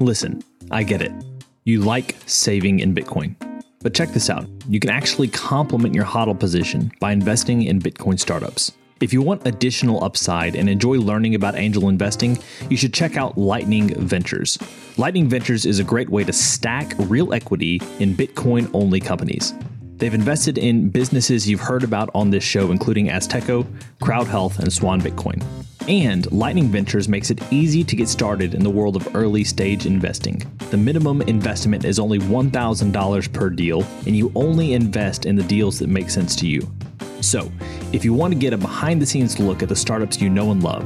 Listen, I get it. You like saving in Bitcoin. But check this out. You can actually complement your HODL position by investing in Bitcoin startups. If you want additional upside and enjoy learning about angel investing, you should check out Lightning Ventures. Lightning Ventures is a great way to stack real equity in Bitcoin-only companies. They've invested in businesses you've heard about on this show, including Azteco, CrowdHealth, and Swan Bitcoin. And Lightning Ventures makes it easy to get started in the world of early stage investing. The minimum investment is only $1,000 per deal, and you only invest in the deals that make sense to you. So, if you want to get a behind-the-scenes look at the startups you know and love,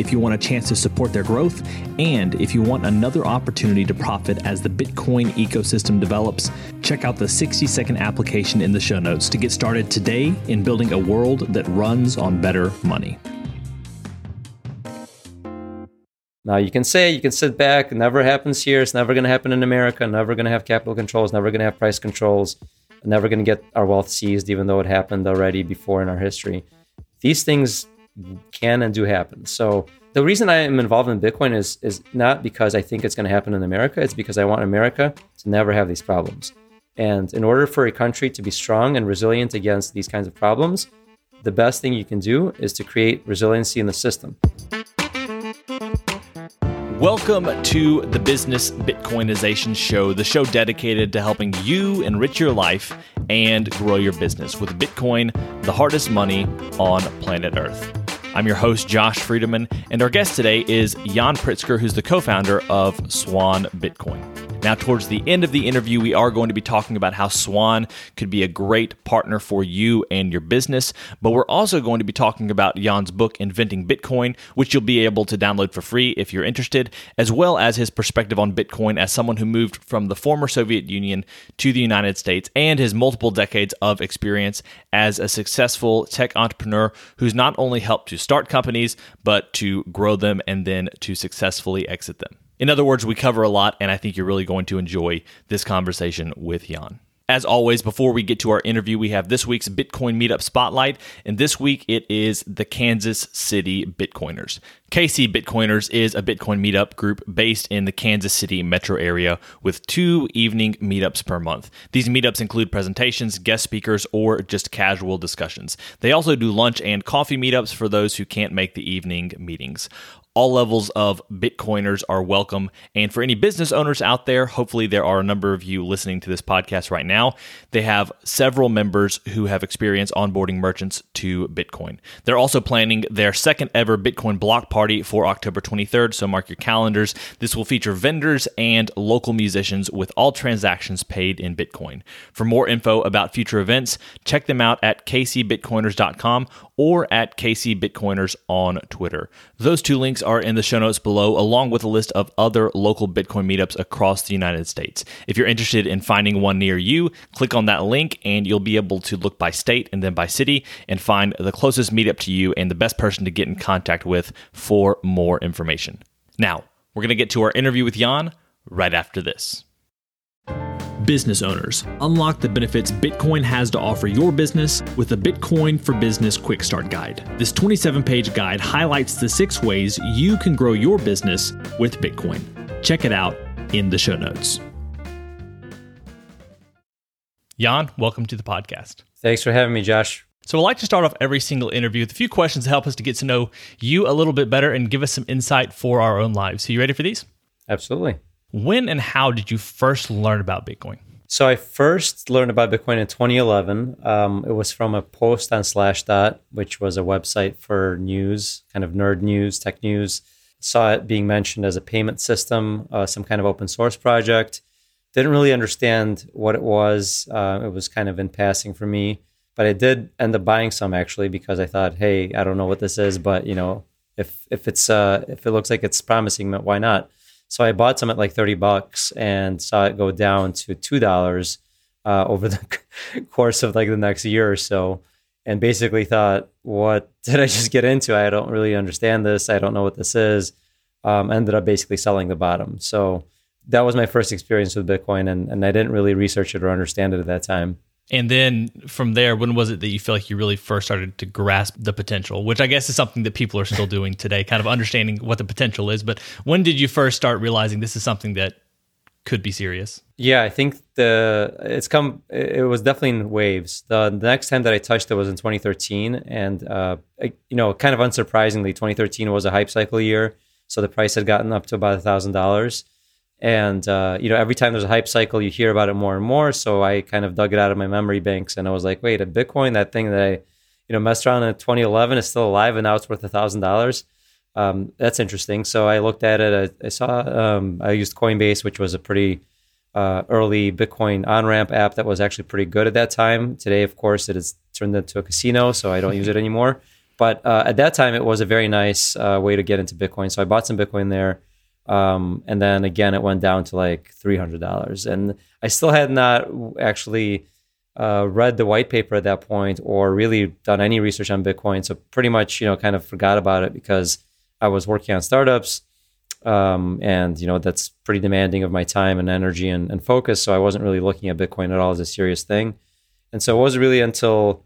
if you want a chance to support their growth, and if you want another opportunity to profit as the Bitcoin ecosystem develops, check out the 60-second application in the show notes to get started today in building a world that runs on better money. Now, you can say, you can sit back, it never happens here, it's never going to happen in America, never going to have capital controls, never going to have price controls, never going to get our wealth seized, even though it happened already before in our history. These things can and do happen. So the reason I am involved in Bitcoin is not because I think it's going to happen in America, it's because I want America to never have these problems. And in order for a country to be strong and resilient against these kinds of problems, the best thing you can do is to create resiliency in the system. Welcome to the Business Bitcoinization Show, the show dedicated to helping you enrich your life and grow your business with Bitcoin, the hardest money on planet Earth. I'm your host, Josh Friedemann, and our guest today is Yan Pritzker, who's the co-founder of Swan Bitcoin. Now, towards the end of the interview, we are going to be talking about how Swan could be a great partner for you and your business, but we're also going to be talking about Yan's book, Inventing Bitcoin, which you'll be able to download for free if you're interested, as well as his perspective on Bitcoin as someone who moved from the former Soviet Union to the United States and his multiple decades of experience as a successful tech entrepreneur who's not only helped to start companies, but to grow them and then to successfully exit them. In other words, we cover a lot, and I think you're really going to enjoy this conversation with Yan. As always, before we get to our interview, we have this week's Bitcoin Meetup Spotlight, and this week it is the Kansas City Bitcoiners. KC Bitcoiners is a Bitcoin meetup group based in the Kansas City metro area with 2 evening meetups per month. These meetups include presentations, guest speakers, or just casual discussions. They also do lunch and coffee meetups for those who can't make the evening meetings. All levels of Bitcoiners are welcome, and for any business owners out there, hopefully there are a number of you listening to this podcast right now, they have several members who have experience onboarding merchants to Bitcoin. They're also planning their second ever Bitcoin block party for October 23rd, so mark your calendars. This will feature vendors and local musicians with all transactions paid in Bitcoin. For more info about future events, check them out at kcbitcoiners.com or at kcbitcoiners on Twitter. Those 2 links are in the show notes below, along with a list of other local Bitcoin meetups across the United States. If you're interested in finding one near you, click on that link and you'll be able to look by state and then by city and find the closest meetup to you and the best person to get in contact with for more information. Now, we're going to get to our interview with Yan right after this. Business owners, unlock the benefits Bitcoin has to offer your business with the Bitcoin for Business Quick Start Guide. This 27-page guide highlights the 6 ways you can grow your business with Bitcoin. Check it out in the show notes. Yan, welcome to the podcast. Thanks for having me, Josh. So I'd like to start off every single interview with a few questions to help us to get to know you a little bit better and give us some insight for our own lives. Are you ready for these? Absolutely. When and how did you first learn about Bitcoin? So I first learned about Bitcoin in 2011. It was from a post on Slashdot, which was a website for news, kind of nerd news, tech news. Saw it being mentioned as a payment system, some kind of open source project. Didn't really understand what it was. It was kind of in passing for me, but I did end up buying some actually because I thought, hey, I don't know what this is, but you know, if it looks like it's promising, why not? So I bought some at like $30 and saw it go down to $2 over the course of like the next year or so. And basically thought, what did I just get into? I don't really understand this. I don't know what this is. Ended up basically selling the bottom. So that was my first experience with Bitcoin. And I didn't really research it or understand it at that time. And then from there, when was it that you feel like you really first started to grasp the potential, which I guess is something that people are still doing today, kind of understanding what the potential is. But when did you first start realizing this is something that could be serious? Yeah, I think it was definitely in waves. The next time that I touched it was in 2013. And, kind of unsurprisingly, 2013 was a hype cycle year. So the price had gotten up to about $1,000. And, every time there's a hype cycle, you hear about it more and more. So I kind of dug it out of my memory banks. And I was like, wait, a Bitcoin, that thing that I, messed around in 2011 is still alive and now it's worth $1,000. That's interesting. So I looked at it. I used Coinbase, which was a pretty early Bitcoin on-ramp app that was actually pretty good at that time. Today, of course, it has turned into a casino, so I don't use it anymore. But at that time, it was a very nice way to get into Bitcoin. So I bought some Bitcoin there. And then again, it went down to like $300. And I still had not actually read the white paper at that point or really done any research on Bitcoin. So pretty much, kind of forgot about it because I was working on startups. And that's pretty demanding of my time and energy and focus. So I wasn't really looking at Bitcoin at all as a serious thing. And so it wasn't really until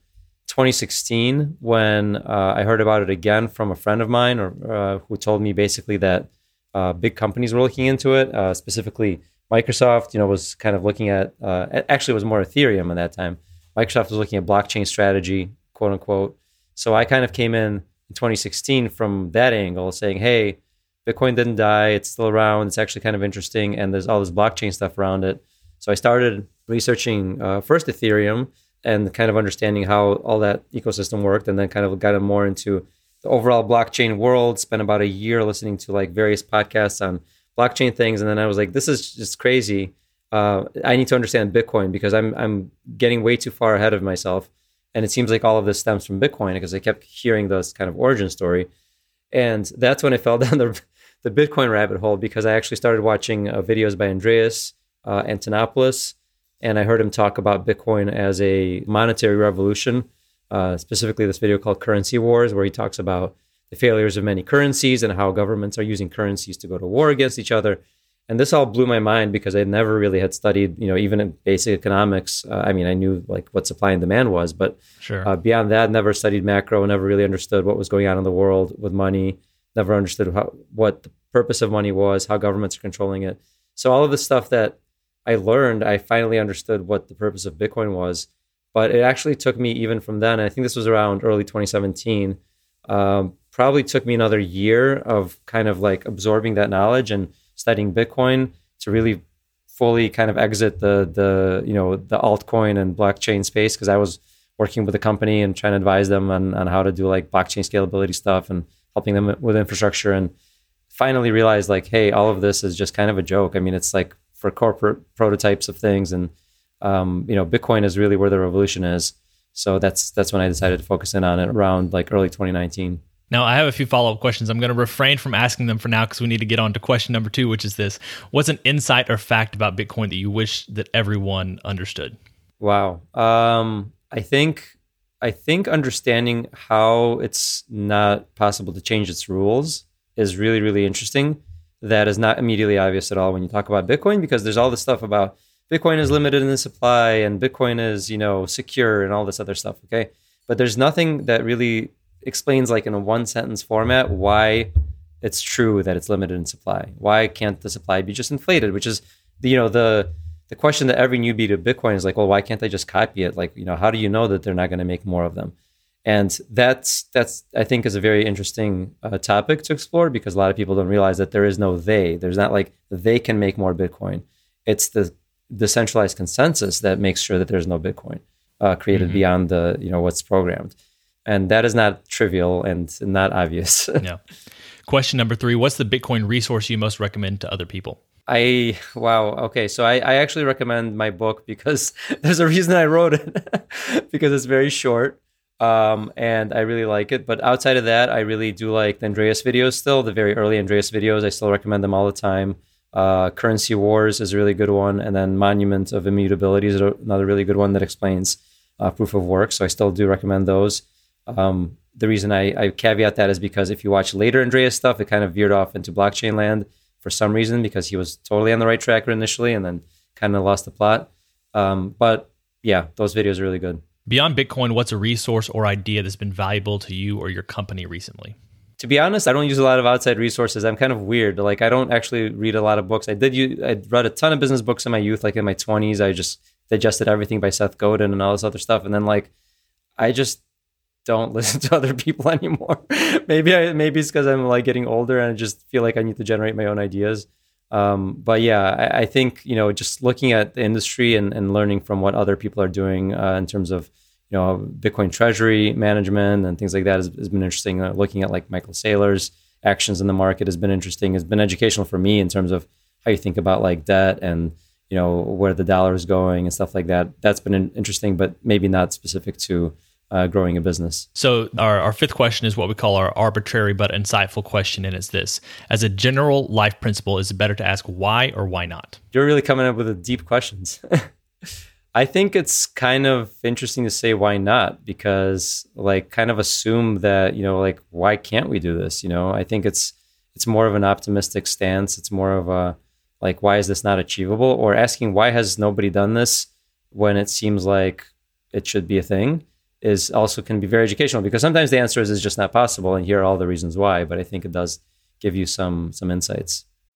2016 when I heard about it again from a friend of mine who told me basically that big companies were looking into it, specifically Microsoft, was kind of looking at, actually it was more Ethereum at that time. Microsoft was looking at blockchain strategy, quote unquote. So I kind of came in 2016 from that angle saying, hey, Bitcoin didn't die. It's still around. It's actually kind of interesting. And there's all this blockchain stuff around it. So I started researching first Ethereum and kind of understanding how all that ecosystem worked, and then kind of got more into the overall blockchain world. Spent about a year listening to like various podcasts on blockchain things, and then I was like, this is just crazy. I need to understand Bitcoin because I'm getting way too far ahead of myself, and it seems like all of this stems from Bitcoin because I kept hearing this kind of origin story. And that's when I fell down the Bitcoin rabbit hole, because I actually started watching videos by Andreas Antonopoulos, and I heard him talk about Bitcoin as a monetary revolution. Specifically this video called Currency Wars, where he talks about the failures of many currencies and how governments are using currencies to go to war against each other. And this all blew my mind because I never really had studied, even in basic economics. I knew like what supply and demand was, but sure. Beyond that, never studied macro, never really understood what was going on in the world with money, never understood what the purpose of money was, how governments are controlling it. So all of the stuff that I learned, I finally understood what the purpose of Bitcoin was. But it actually took me even from then, and I think this was around early 2017, probably took me another year of kind of like absorbing that knowledge and studying Bitcoin to really fully kind of exit the altcoin and blockchain space, because I was working with a company and trying to advise them on how to do like blockchain scalability stuff and helping them with infrastructure, and finally realized like, hey, all of this is just kind of a joke. I mean, it's like for corporate prototypes of things, and Bitcoin is really where the revolution is. So that's when I decided to focus in on it around like early 2019. Now, I have a few follow-up questions. I'm going to refrain from asking them for now because we need to get on to question number 2, which is this. What's an insight or fact about Bitcoin that you wish that everyone understood? Wow. I think understanding how it's not possible to change its rules is really, really interesting. That is not immediately obvious at all when you talk about Bitcoin, because there's all this stuff about Bitcoin is limited in the supply and Bitcoin is, secure and all this other stuff, okay? But there's nothing that really explains like in a one-sentence format why it's true that it's limited in supply. Why can't the supply be just inflated? Which is, the question that every newbie to Bitcoin is like, well, why can't they just copy it? Like, how do you know that they're not going to make more of them? And that's I think, is a very interesting topic to explore, because a lot of people don't realize that there is no they. There's not like they can make more Bitcoin. It's the decentralized consensus that makes sure that there's no Bitcoin created beyond the what's programmed, and that is not trivial and not obvious. Yeah. Question number 3: what's the Bitcoin resource you most recommend to other people? I actually recommend my book, because there's a reason I wrote it because it's very short and I really like it. But outside of that, I really do like the Andreas videos still, the very early Andreas videos. I still recommend them all the time. Currency Wars is a really good one. And then Monument of Immutability is another really good one that explains proof of work. So I still do recommend those. The reason I caveat that is because if you watch later Andreas stuff, it kind of veered off into blockchain land for some reason, because he was totally on the right track initially and then kind of lost the plot. But yeah, those videos are really good. Beyond Bitcoin, what's a resource or idea that's been valuable to you or your company recently? To be honest, I don't use a lot of outside resources. I'm kind of weird. Like, I don't actually read a lot of books. I read a ton of business books in my youth, like in my 20s. I just digested everything by Seth Godin and all this other stuff. And then, like, I just don't listen to other people anymore. Maybe it's because I'm like getting older and I just feel like I need to generate my own ideas. But yeah, I think, you know, just looking at the industry and learning from what other people are doing in terms of, you know, Bitcoin treasury management and things like that has been interesting. Looking at like Michael Saylor's actions in the market has been interesting. It's been educational for me in terms of how you think about like debt and, you know, where the dollar is going and stuff like that. That's been interesting, but maybe not specific to growing a business. So our fifth question is what we call our arbitrary but insightful question, and it's this. As a general life principle, is it better to ask why or why not? You're really coming up with the deep questions. I think it's kind of interesting to say why not, because like kind of assume that, you know, like why can't we do this? You know, I think it's more of an optimistic stance. It's more of a like, why is this not achievable? Or asking why has nobody done this when it seems like it should be a thing is also can be very educational, because sometimes the answer is it's just not possible, and here are all the reasons why, but I think it does give you some insights.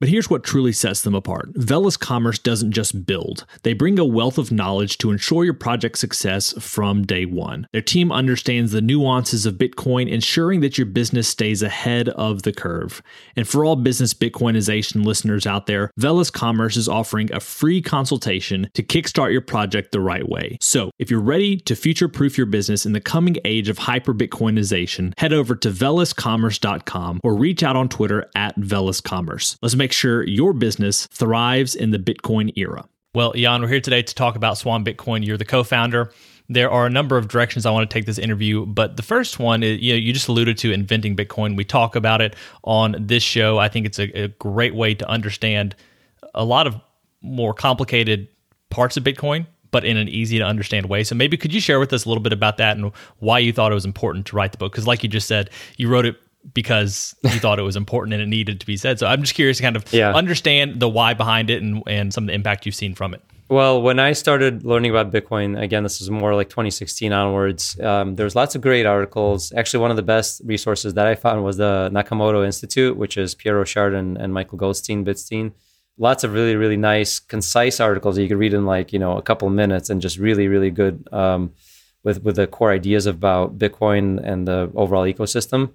But here's what truly sets them apart. Veles Commerce doesn't just build. They bring a wealth of knowledge to ensure your project's success from day one. Their team understands the nuances of Bitcoin, ensuring that your business stays ahead of the curve. And for all Business Bitcoinization listeners out there, Veles Commerce is offering a free consultation to kickstart your project the right way. So if you're ready to future-proof your business in the coming age of hyper-Bitcoinization, head over to VelesCommerce.com or reach out on Twitter at VelesCommerce. Let's make sure your business thrives in the Bitcoin era. Well, Yan, we're here today to talk about Swan Bitcoin. You're the co-founder. There are a number of directions I want to take this interview, but the first one is, you know, you just alluded to inventing Bitcoin. We talk about it on this show. I think it's a great way to understand a lot of more complicated parts of Bitcoin, but in an easy to understand way. So maybe could you share with us a little bit about that and why you thought it was important to write the book? Because like you just said, you wrote it because you thought it was important and it needed to be said. So I'm just curious to kind of understand the why behind it and some of the impact you've seen from it. Well, when I started learning about Bitcoin, again, this is more like 2016 onwards, there's lots of great articles. Actually, one of the best resources that I found was the Nakamoto Institute, which is Pierre Rochard and Michael Goldstein, Bitstein. Lots of really, really nice, concise articles that you could read in like, you know, a couple minutes and just really, really good with the core ideas about Bitcoin and the overall ecosystem.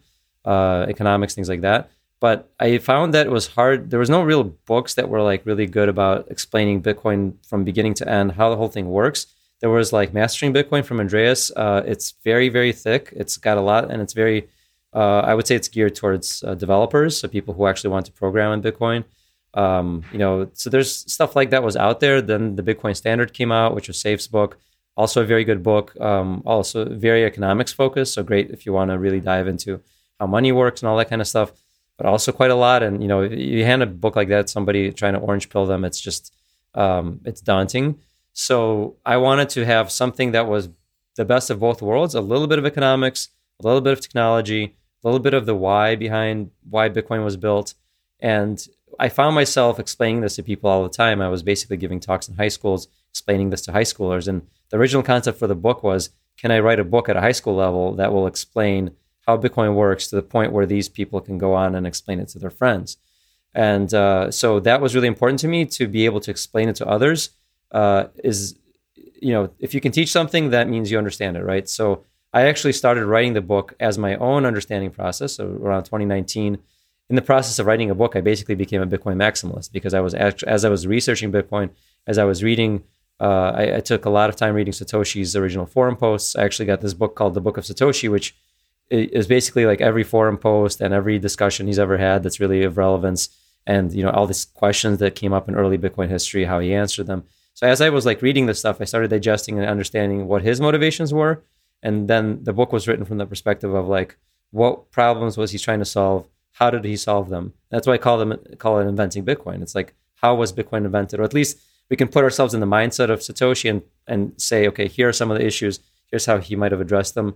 Economics, things like that. But I found that it was hard. There was no real books that were like really good about explaining Bitcoin from beginning to end, how the whole thing works. There was like Mastering Bitcoin from Andreas. It's very, very thick. It's got a lot, and it's very, I would say it's geared towards developers, so people who actually want to program in Bitcoin. You know, so there's stuff like that was out there. Then the Bitcoin Standard came out, which was Safe's book. Also a very good book. Also very economics focused. So great if you want to really dive into how money works and all that kind of stuff, but also quite a lot. And, you know, you hand a book like that, somebody trying to orange pill them, it's just, it's daunting. So I wanted to have something that was the best of both worlds, a little bit of economics, a little bit of technology, a little bit of the why behind why Bitcoin was built. And I found myself explaining this to people all the time. I was basically giving talks in high schools, explaining this to high schoolers. And the original concept for the book was, can I write a book at a high school level that will explain how Bitcoin works to the point where these people can go on and explain it to their friends? And so that was really important to me to be able to explain it to others. If you can teach something, that means you understand it, right? So I actually started writing the book as my own understanding process. So around 2019, in the process of writing a book, I basically became a Bitcoin maximalist because I was as I was researching Bitcoin, as I was reading, I took a lot of time reading Satoshi's original forum posts. I actually got this book called The Book of Satoshi, which is basically like every forum post and every discussion he's ever had that's really of relevance, and all these questions that came up in early Bitcoin history, how he answered them. So as I was reading this stuff, I started digesting and understanding what his motivations were. And then the book was written from the perspective of what problems was he trying to solve? How did he solve them? That's why I call it Inventing Bitcoin. It's how was Bitcoin invented? Or at least we can put ourselves in the mindset of Satoshi and say, okay, here are some of the issues. Here's how he might have addressed them.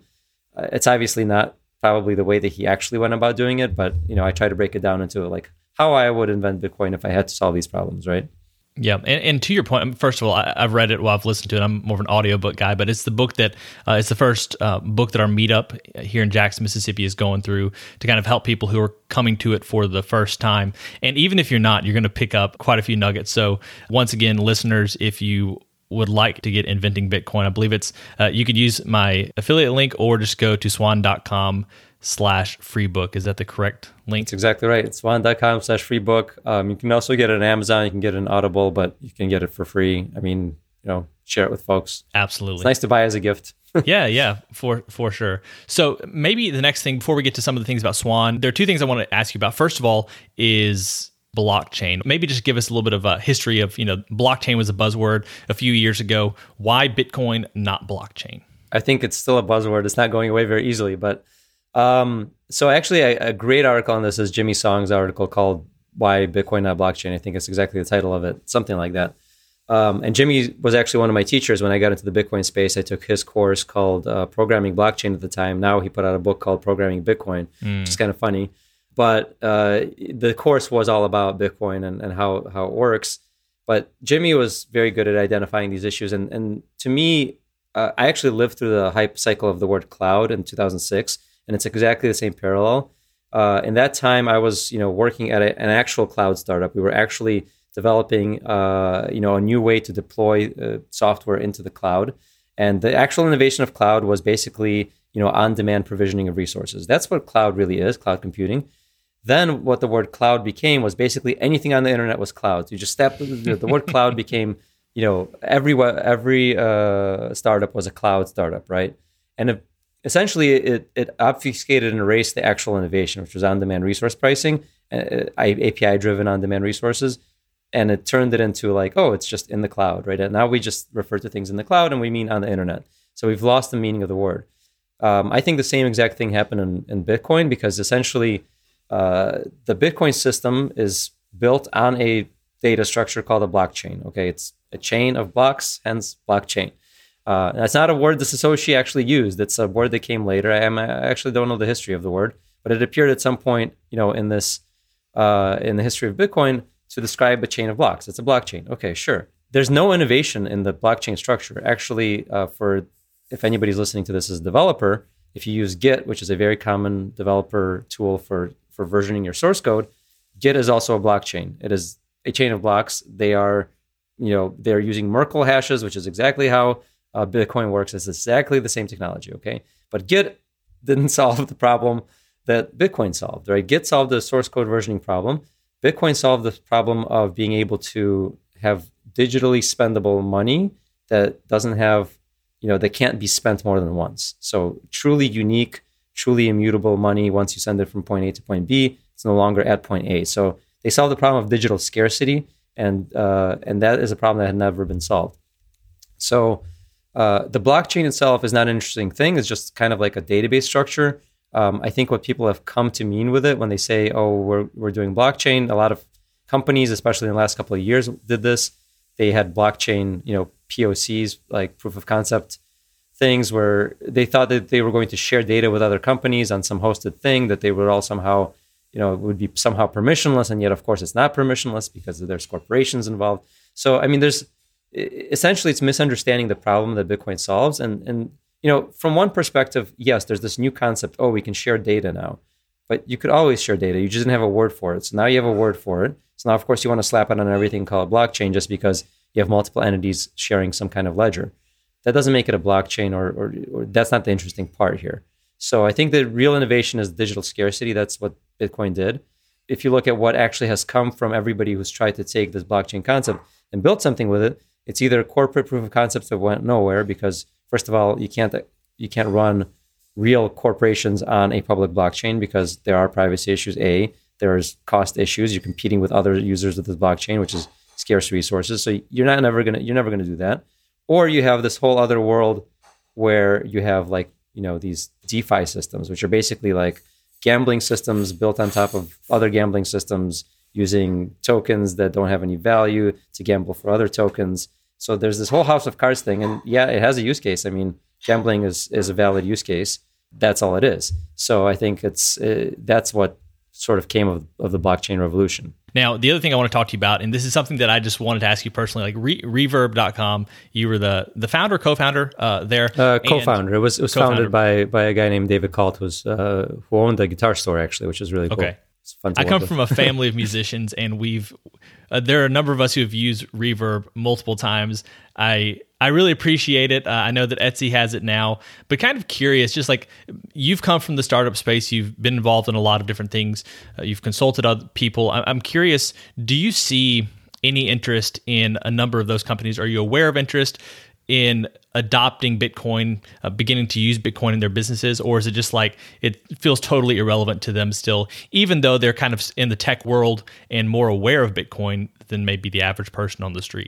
It's obviously not probably the way that he actually went about doing it, but I try to break it down into how I would invent Bitcoin if I had to solve these problems, right? Yeah. And to your point, first of all, I've read it while I've listened to it. I'm more of an audiobook guy, but it's the book that it's the first book that our meetup here in Jackson, Mississippi is going through to kind of help people who are coming to it for the first time. And even if you're not, you're going to pick up quite a few nuggets. So once again, listeners, if you would like to get Inventing Bitcoin, I believe it's you could use my affiliate link or just go to swan.com/freebook. Is that the correct link? That's exactly right. It's swan.com/freebook. You can also get it on Amazon. You can get it on Audible, but you can get it for free. I mean, share it with folks. Absolutely. It's nice to buy as a gift. Yeah, for sure. So maybe the next thing, before we get to some of the things about Swan, there are two things I want to ask you about. First of all is blockchain. Maybe just give us a little bit of a history of, blockchain was a buzzword a few years ago. Why Bitcoin, not blockchain? I think it's still a buzzword. It's not going away very easily, but so actually a great article on this is Jimmy Song's article called Why Bitcoin Not Blockchain. I think it's exactly the title of it, something like that. And Jimmy was actually one of my teachers when I got into the Bitcoin space. I took his course called Programming Bitcoin at the time. Now he put out a book called Programming Bitcoin, which is kind of funny. But the course was all about Bitcoin and how it works. But Jimmy was very good at identifying these issues. And to me, I actually lived through the hype cycle of the word cloud in 2006. And it's exactly the same parallel. In that time, I was, working at an actual cloud startup. We were actually developing, a new way to deploy software into the cloud. And the actual innovation of cloud was basically, on-demand provisioning of resources. That's what cloud really is, cloud computing. Then what the word cloud became was basically anything on the internet was cloud. You just stepped, the word cloud became, every startup was a cloud startup, right? And essentially, it obfuscated and erased the actual innovation, which was on-demand resource pricing, API-driven on-demand resources, and it turned it into it's just in the cloud, right? And now we just refer to things in the cloud, and we mean on the internet. So we've lost the meaning of the word. I think the same exact thing happened in Bitcoin, because essentially the Bitcoin system is built on a data structure called a blockchain, okay? It's a chain of blocks, hence blockchain. That's not a word that Satoshi actually used. It's a word that came later. I actually don't know the history of the word, but it appeared at some point, in the history of Bitcoin to describe a chain of blocks. It's a blockchain. Okay, sure. There's no innovation in the blockchain structure. Actually, if anybody's listening to this as a developer, if you use Git, which is a very common developer tool for versioning your source code, Git is also a blockchain. It is a chain of blocks. They are, they're using Merkle hashes, which is exactly how Bitcoin works. Is exactly the same technology, okay? But Git didn't solve the problem that Bitcoin solved, right? Git solved the source code versioning problem. Bitcoin solved the problem of being able to have digitally spendable money that doesn't have, that can't be spent more than once. So truly unique, truly immutable money, once you send it from point A to point B, it's no longer at point A. So they solved the problem of digital scarcity, and that is a problem that had never been solved. So the blockchain itself is not an interesting thing. It's just kind of like a database structure. I think what people have come to mean with it when they say, oh, we're doing blockchain, a lot of companies, especially in the last couple of years, did this. They had blockchain, POCs, like proof of concept things, where they thought that they were going to share data with other companies on some hosted thing, that they were all somehow, would be somehow permissionless. And yet, of course, it's not permissionless because there's corporations involved. So, essentially, it's misunderstanding the problem that Bitcoin solves. And from one perspective, yes, there's this new concept, oh, we can share data now. But you could always share data. You just didn't have a word for it. So now you have a word for it. So now, of course, you want to slap it on everything called blockchain just because you have multiple entities sharing some kind of ledger. That doesn't make it a blockchain, or that's not the interesting part here. So I think the real innovation is digital scarcity. That's what Bitcoin did. If you look at what actually has come from everybody who's tried to take this blockchain concept and build something with it, it's either corporate proof of concepts that went nowhere because, first of all, you can't run real corporations on a public blockchain because there are privacy issues. A, there's cost issues. You're competing with other users of the blockchain, which is scarce resources. So you're never gonna do that. Or you have this whole other world where you have these DeFi systems, which are basically like gambling systems built on top of other gambling systems using tokens that don't have any value to gamble for other tokens. So there's this whole house of cards thing. And yeah, it has a use case. I mean, gambling is a valid use case. That's all it is. So I think that's what sort of came of the blockchain revolution. Now, the other thing I want to talk to you about, and this is something that I just wanted to ask you personally, Reverb.com, you were the founder, co-founder there. Co-founder. It was founded by a guy named David Kalt, who owned a guitar store, actually, which is really cool. Okay. I come from a family of musicians, and there are a number of us who have used Reverb multiple times. I really appreciate it. I know that Etsy has it now, but kind of curious, just like you've come from the startup space, you've been involved in a lot of different things, you've consulted other people. I'm curious, do you see any interest in a number of those companies? Are you aware of interest in adopting Bitcoin, beginning to use Bitcoin in their businesses, or is it just like it feels totally irrelevant to them still, even though they're kind of in the tech world and more aware of Bitcoin than maybe the average person on the street?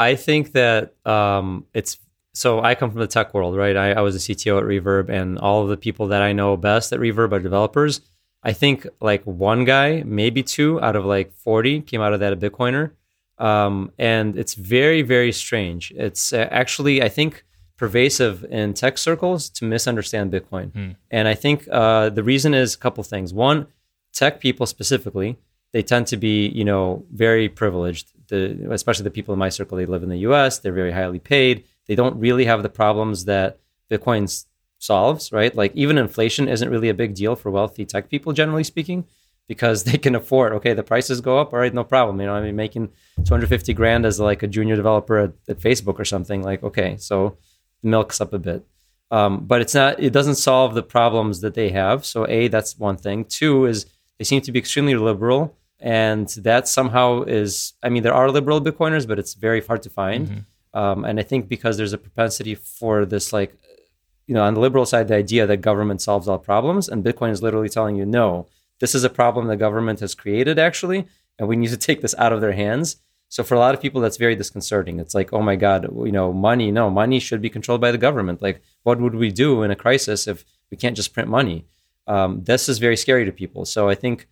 I think that I come from the tech world, right? I was a CTO at Reverb, and all of the people that I know best at Reverb are developers. I think one guy, maybe two out of 40 came out of that a Bitcoiner. And it's very, very strange. It's actually, I think, pervasive in tech circles to misunderstand Bitcoin. And I think the reason is a couple things. One, tech people specifically, they tend to be, very privileged. Especially the people in my circle, they live in the U.S., they're very highly paid. They don't really have the problems that Bitcoin solves, right? Even inflation isn't really a big deal for wealthy tech people, generally speaking, because they can afford, okay, the prices go up, all right, no problem. Making $250,000 as a junior developer at Facebook or something, okay, so the milk's up a bit. But it doesn't solve the problems that they have. So A, that's one thing. Two is they seem to be extremely liberal, and that somehow is, there are liberal Bitcoiners, but it's very hard to find. And I think because there's a propensity for this, on the liberal side, the idea that government solves all problems, and Bitcoin is literally telling you, no, this is a problem the government has created, actually, and we need to take this out of their hands. So for a lot of people, that's very disconcerting. It's oh my God, money should be controlled by the government. What would we do in a crisis if we can't just print money? This is very scary to people. So I think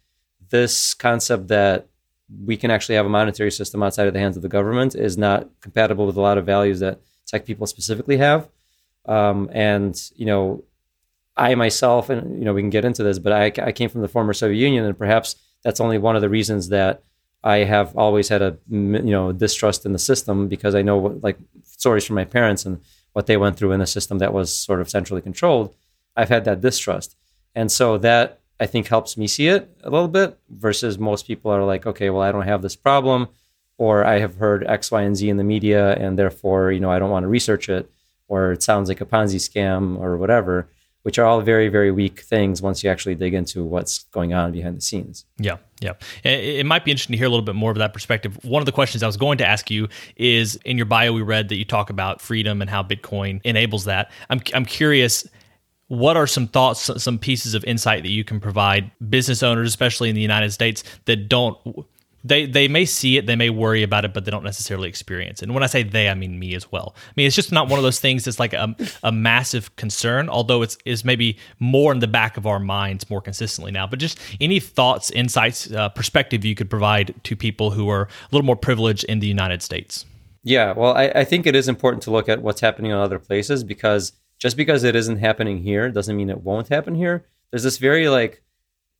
this concept that we can actually have a monetary system outside of the hands of the government is not compatible with a lot of values that tech people specifically have. I myself, and we can get into this, but I came from the former Soviet Union, and perhaps that's only one of the reasons that I have always had a distrust in the system, because I know stories from my parents and what they went through in a system that was sort of centrally controlled. I've had that distrust, and so that I think helps me see it a little bit versus most people are okay, well, I don't have this problem, or I have heard X, Y, and Z in the media, and therefore I don't want to research it, or it sounds like a Ponzi scam or whatever, which are all very, very weak things once you actually dig into what's going on behind the scenes. Yeah. It might be interesting to hear a little bit more of that perspective. One of the questions I was going to ask you is, in your bio, we read that you talk about freedom and how Bitcoin enables that. I'm curious, what are some thoughts, some pieces of insight that you can provide business owners, especially in the United States, that don't... They may see it, they may worry about it, but they don't necessarily experience it. And when I say they, I mean me as well. It's just not one of those things that's a massive concern, although it's maybe more in the back of our minds more consistently now. But just any thoughts, insights, perspective you could provide to people who are a little more privileged in the United States. Yeah, well, I think it is important to look at what's happening in other places, because just because it isn't happening here doesn't mean it won't happen here. There's this very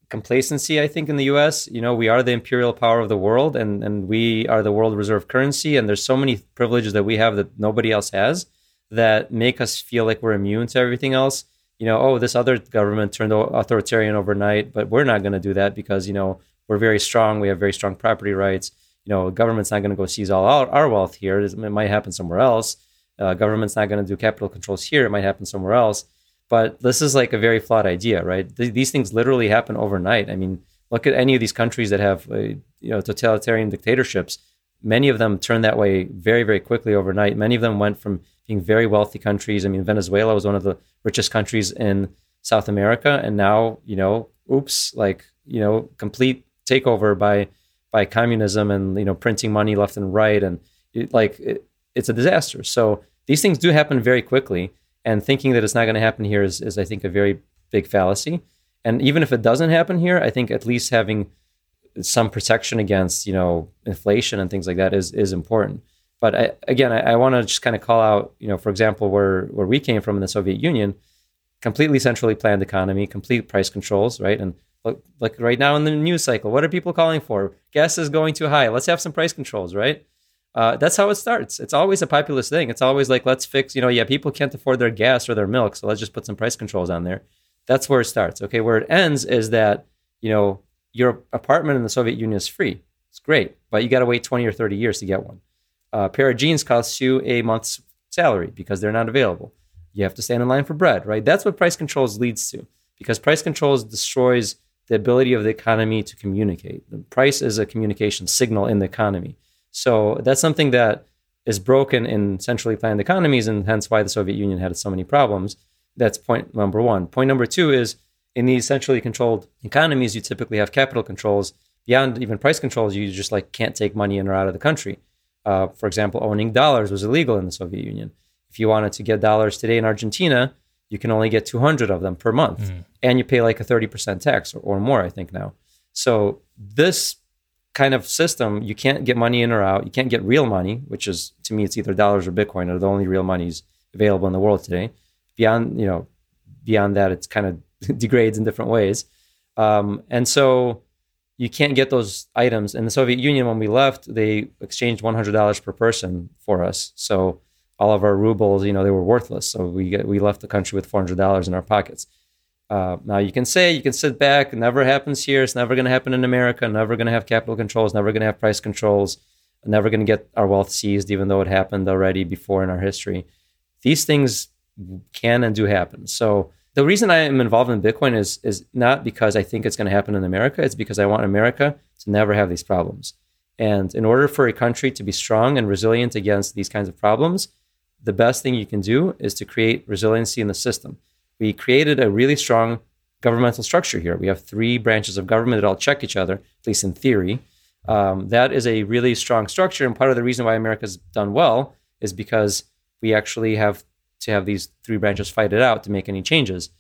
complacency, I think, in the U.S. We are the imperial power of the world, and we are the world reserve currency, and there's so many privileges that we have that nobody else has that make us feel like we're immune to everything else. you know, oh, this other government turned authoritarian overnight, but we're not going to do that because, you know, we're very strong. We have very strong property rights. You know, government's not going to go seize all our wealth here. It might happen somewhere else. Government's not going to do capital controls here. It might happen somewhere else. But this is like a very flawed idea, right? These things literally happen overnight. I mean, look at any of these countries that have, you know, totalitarian dictatorships. Many of them turned that way very, very quickly overnight. Many of them went from being very wealthy countries. I mean, Venezuela was one of the richest countries in South America. And now, you know, oops, like, you know, complete takeover by communism and, you know, printing money left and right. And it's a disaster. So these things do happen very quickly. And thinking that it's not going to happen here is, I think, a very big fallacy. And even if it doesn't happen here, I think at least having some protection against, you know, inflation and things like that is important. But I want to just kind of call out, you know, for example, where we came from in the Soviet Union, completely centrally planned economy, complete price controls, right? And look right now in the news cycle, what are people calling for? Gas is going too high. Let's have some price controls, right? That's how it starts. It's always a populist thing. It's always like, let's fix, you know, yeah, people can't afford their gas or their milk, so let's just put some price controls on there. That's where it starts. Okay, where it ends is that, you know, your apartment in the Soviet Union is free. It's great, but you got to wait 20 or 30 years to get one. A pair of jeans costs you a month's salary because they're not available. You have to stand in line for bread, right? That's what price controls leads to, because price controls destroys the ability of the economy to communicate. The price is a communication signal in the economy. So that's something that is broken in centrally planned economies, and hence why the Soviet Union had so many problems. That's point number one. Point number two is, in these centrally controlled economies, you typically have capital controls. Beyond even price controls, you just like can't take money in or out of the country. For example, owning dollars was illegal in the Soviet Union. If you wanted to get dollars today in Argentina, you can only get 200 of them per month. Mm. And you pay like a 30% tax or more, I think now. So this kind of system, you can't get money in or out. You can't get real money, which is, to me, it's either dollars or Bitcoin are the only real monies available in the world today. Beyond that, it's kind of degrades in different ways. And so you can't get those items. In the Soviet Union, when we left, they exchanged $100 per person for us. So all of our rubles, you know, they were worthless. So we left the country with $400 in our pockets. Now you can sit back, it never happens here. It's never going to happen in America. Never going to have capital controls. Never going to have price controls. Never going to get our wealth seized, even though it happened already before in our history. These things can and do happen. So the reason I am involved in Bitcoin is not because I think it's going to happen in America. It's because I want America to never have these problems. And in order for a country to be strong and resilient against these kinds of problems, the best thing you can do is to create resiliency in the system. We created a really strong governmental structure here. We have three branches of government that all check each other, at least in theory. That is a really strong structure. And part of the reason why America's done well is because we actually have to have these three branches fight it out to make any changes,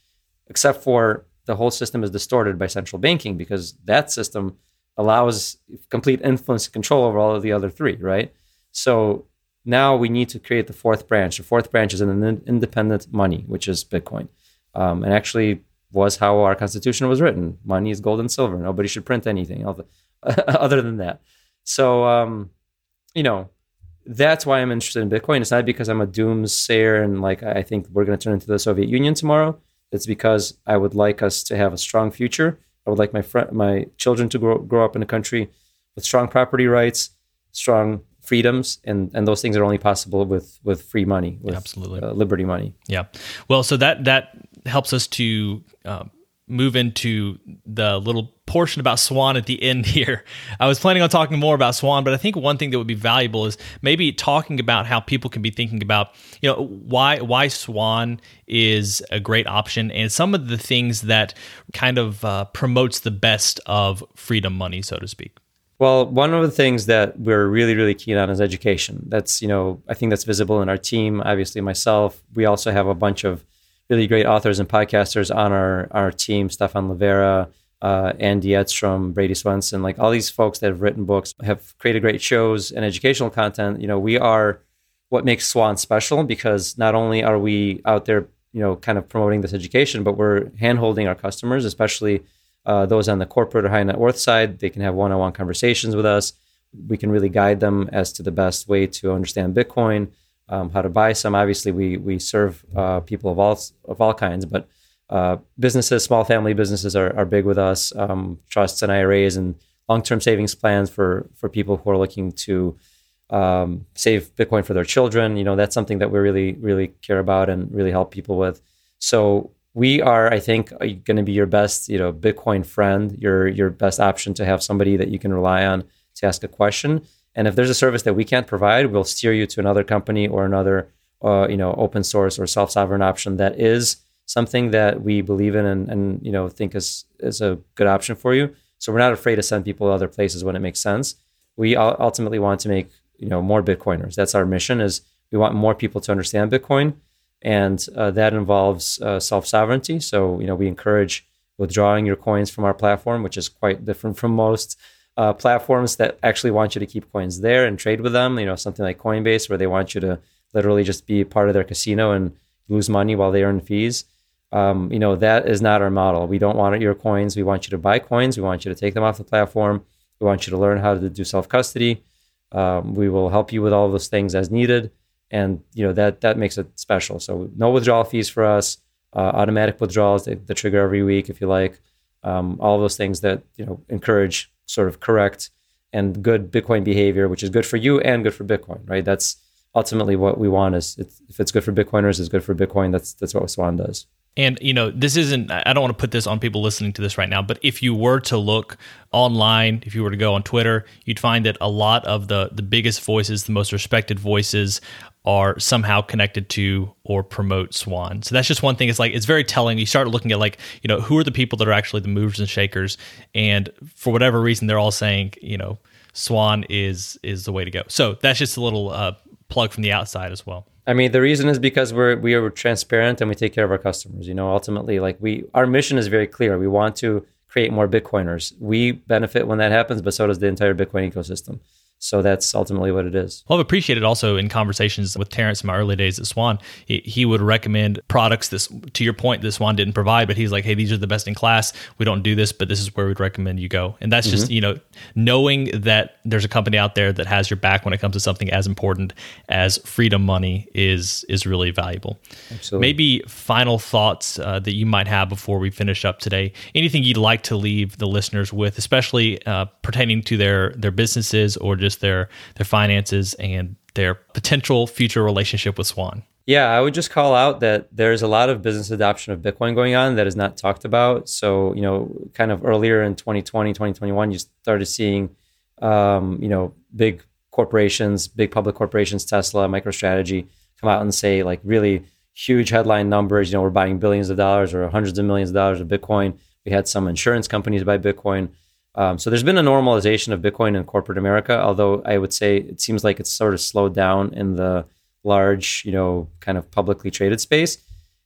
except for the whole system is distorted by central banking, because that system allows complete influence and control over all of the other three, right? So now we need to create the fourth branch. The fourth branch is an independent money, which is Bitcoin. And actually was how our Constitution was written. Money is gold and silver. Nobody should print anything other than that. So, you know, that's why I'm interested in Bitcoin. It's not because I'm a doomsayer and like I think we're going to turn into the Soviet Union tomorrow. It's because I would like us to have a strong future. I would like my children to grow up in a country with strong property rights, strong freedoms, and those things are only possible with free money, with absolutely liberty money. Yeah. Well, so that helps us to move into the little portion about Swan at the end here. I was planning on talking more about Swan, but I think one thing that would be valuable is maybe talking about how people can be thinking about, you know, why Swan is a great option and some of the things that kind of promotes the best of freedom money, so to speak. Well, one of the things that we're really, really keen on is education. That's, you know, I think that's visible in our team, obviously myself. We also have a bunch of really great authors and podcasters on our team, Stefan Levera, Andy Edstrom, Brady Swenson, like all these folks that have written books, have created great shows and educational content. You know, we are what makes Swan special, because not only are we out there, you know, kind of promoting this education, but we're hand-holding our customers, especially those on the corporate or high net worth side. They can have one-on-one conversations with us. We can really guide them as to the best way to understand Bitcoin, how to buy some. Obviously, we serve people of all kinds, but businesses, small family businesses are big with us, trusts and IRAs and long-term savings plans for people who are looking to save Bitcoin for their children. You know, that's something that we really, really care about and really help people with. So we are, I think, going to be your best, you know, Bitcoin friend, your best option to have somebody that you can rely on to ask a question. And if there's a service that we can't provide, we'll steer you to another company or another, you know, open source or self-sovereign option that is something that we believe in and you know, think is a good option for you. So we're not afraid to send people to other places when it makes sense. We ultimately want to make, you know, more Bitcoiners. That's our mission. Is we want more people to understand Bitcoin, and that involves self-sovereignty. So, you know, we encourage withdrawing your coins from our platform, which is quite different from most platforms that actually want you to keep coins there and trade with them. You know, something like Coinbase, where they want you to literally just be part of their casino and lose money while they earn fees. You know, that is not our model. We don't want your coins. We want you to buy coins. We want you to take them off the platform. We want you to learn how to do self-custody. We will help you with all those things as needed. And, you know, that makes it special. So no withdrawal fees for us, automatic withdrawals that trigger every week, if you like, all those things that, you know, encourage sort of correct and good Bitcoin behavior, which is good for you and good for Bitcoin, right? That's ultimately what we want. Is if it's good for Bitcoiners, it's good for Bitcoin. That's what Swan does. And, you know, this isn't, I don't want to put this on people listening to this right now, but if you were to look online, if you were to go on Twitter, you'd find that a lot of the biggest voices, the most respected voices are somehow connected to or promote Swan. So that's just one thing. It's like, it's very telling. You start looking at like, you know, who are the people that are actually the movers and shakers? And for whatever reason, they're all saying, you know, Swan is the way to go. So that's just a little plug from the outside as well. I mean, the reason is because we are transparent and we take care of our customers. You know, ultimately, like our mission is very clear. We want to create more Bitcoiners. We benefit when that happens, but so does the entire Bitcoin ecosystem. So that's ultimately what it is. Well, I've appreciated also in conversations with Terrence in my early days at Swan, he would recommend products to your point, that Swan didn't provide, but he's like, hey, these are the best in class. We don't do this, but this is where we'd recommend you go. And that's just, you know, knowing that there's a company out there that has your back when it comes to something as important as freedom money is really valuable. Absolutely. Maybe final thoughts that you might have before we finish up today. Anything you'd like to leave the listeners with, especially pertaining to their businesses or just their finances and their potential future relationship with Swan? Yeah, I would just call out that there's a lot of business adoption of Bitcoin going on that is not talked about. So, you know, kind of earlier in 2020, 2021, you started seeing, you know, big corporations, big public corporations, Tesla, MicroStrategy, come out and say like really huge headline numbers. You know, we're buying billions of dollars or hundreds of millions of dollars of Bitcoin. We had some insurance companies buy Bitcoin. So there's been a normalization of Bitcoin in corporate America, although I would say it seems like it's sort of slowed down in the large, you know, kind of publicly traded space.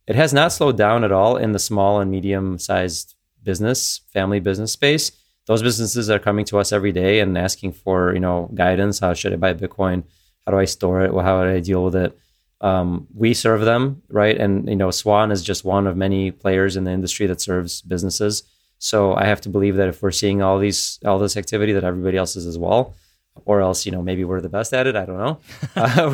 It has not slowed down at all in the small and medium-sized business, family business space. Those businesses are coming to us every day and asking for, you know, guidance. How should I buy Bitcoin? How do I store it? How do I deal with it? We serve them, right? And, you know, Swan is just one of many players in the industry that serves businesses. So I have to believe that if we're seeing all this activity, that everybody else is as well, or else, you know, maybe we're the best at it. I don't know.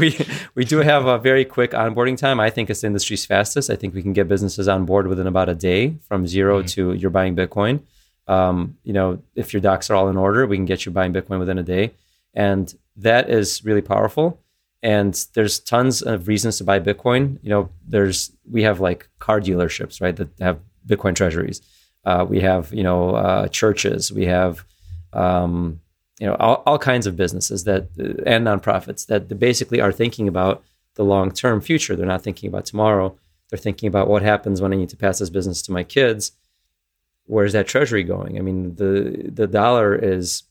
We do have a very quick onboarding time. I think it's the industry's fastest. I think we can get businesses on board within about a day from zero to you're buying Bitcoin. You know, if your docs are all in order, we can get you buying Bitcoin within a day. And that is really powerful. And there's tons of reasons to buy Bitcoin. You know, we have like car dealerships, right, that have Bitcoin treasuries. We have, you know, churches. We have, you know, all kinds of businesses that and nonprofits that basically are thinking about the long-term future. They're not thinking about tomorrow. They're thinking about what happens when I need to pass this business to my kids. Where's that treasury going? I mean, the dollar is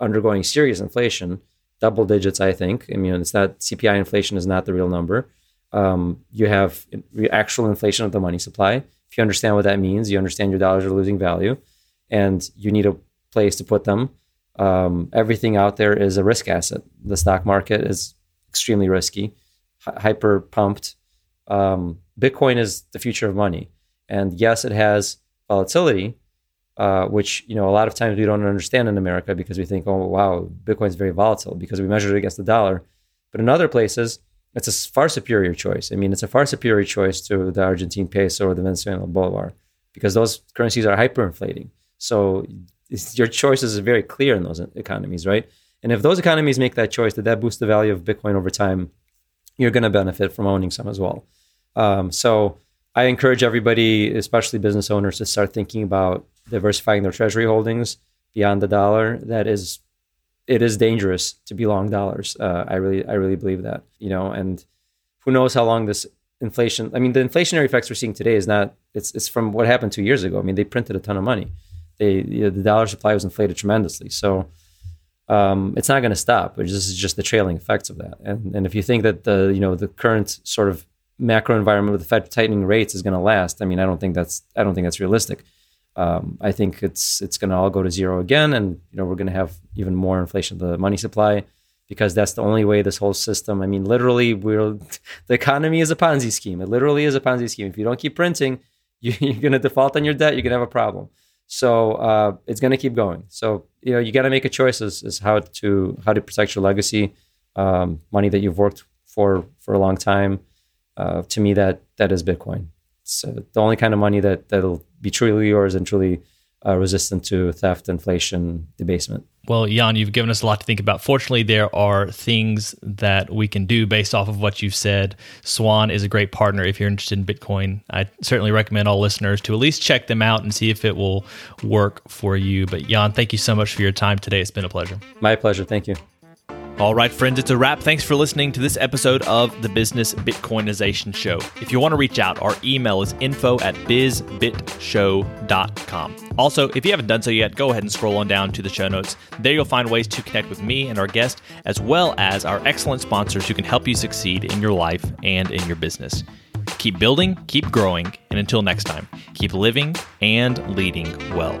undergoing serious inflation, double digits, I think. I mean, it's not CPI inflation is not the real number. You have actual inflation of the money supply. If you understand what that means, you understand your dollars are losing value and you need a place to put them. Everything out there is a risk asset. The stock market is extremely risky, hyper pumped. Bitcoin is the future of money. And yes, it has volatility, which, you know, a lot of times we don't understand in America because we think, oh, wow, Bitcoin is very volatile because we measure it against the dollar. But in other places, It's a far superior choice. I mean, it's a far superior choice to the Argentine peso or the Venezuelan bolivar, because those currencies are hyperinflating. So your choices are very clear in those economies, right? And if those economies make that choice, that boosts the value of Bitcoin over time, you're going to benefit from owning some as well. So I encourage everybody, especially business owners, to start thinking about diversifying their treasury holdings beyond the dollar. It is dangerous to be long dollars. I really believe that, and who knows how long this inflation, the inflationary effects we're seeing today it's from what happened 2 years ago. They printed a ton of money. The dollar supply was inflated tremendously. So it's not going to stop. This is just the trailing effects of that. And if you think that the current sort of macro environment with the Fed tightening rates is going to last, I don't think that's realistic. I think it's going to all go to zero again, and we're going to have even more inflation of the money supply, because that's the only way this whole system. Literally, the economy is a Ponzi scheme. It literally is a Ponzi scheme. If you don't keep printing, you're going to default on your debt. You're going to have a problem. So it's going to keep going. So you got to make a choice as how to protect your legacy, money that you've worked for a long time. To me, that is Bitcoin. It's the only kind of money that'll be truly yours and truly resistant to theft, inflation, debasement. Well, Yan, you've given us a lot to think about. Fortunately, there are things that we can do based off of what you've said. Swan is a great partner if you're interested in Bitcoin. I certainly recommend all listeners to at least check them out and see if it will work for you. But Yan, thank you so much for your time today. It's been a pleasure. My pleasure. Thank you. All right, friends, it's a wrap. Thanks for listening to this episode of the Business Bitcoinization Show. If you want to reach out, our email is info@bizbitshow.com. Also, if you haven't done so yet, go ahead and scroll on down to the show notes. There you'll find ways to connect with me and our guest, as well as our excellent sponsors who can help you succeed in your life and in your business. Keep building, keep growing, and until next time, keep living and leading well.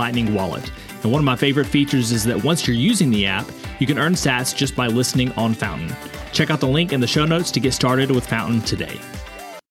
Lightning wallet. And one of my favorite features is that once you're using the app, you can earn sats just by listening on Fountain. Check out the link in the show notes to get started with Fountain today.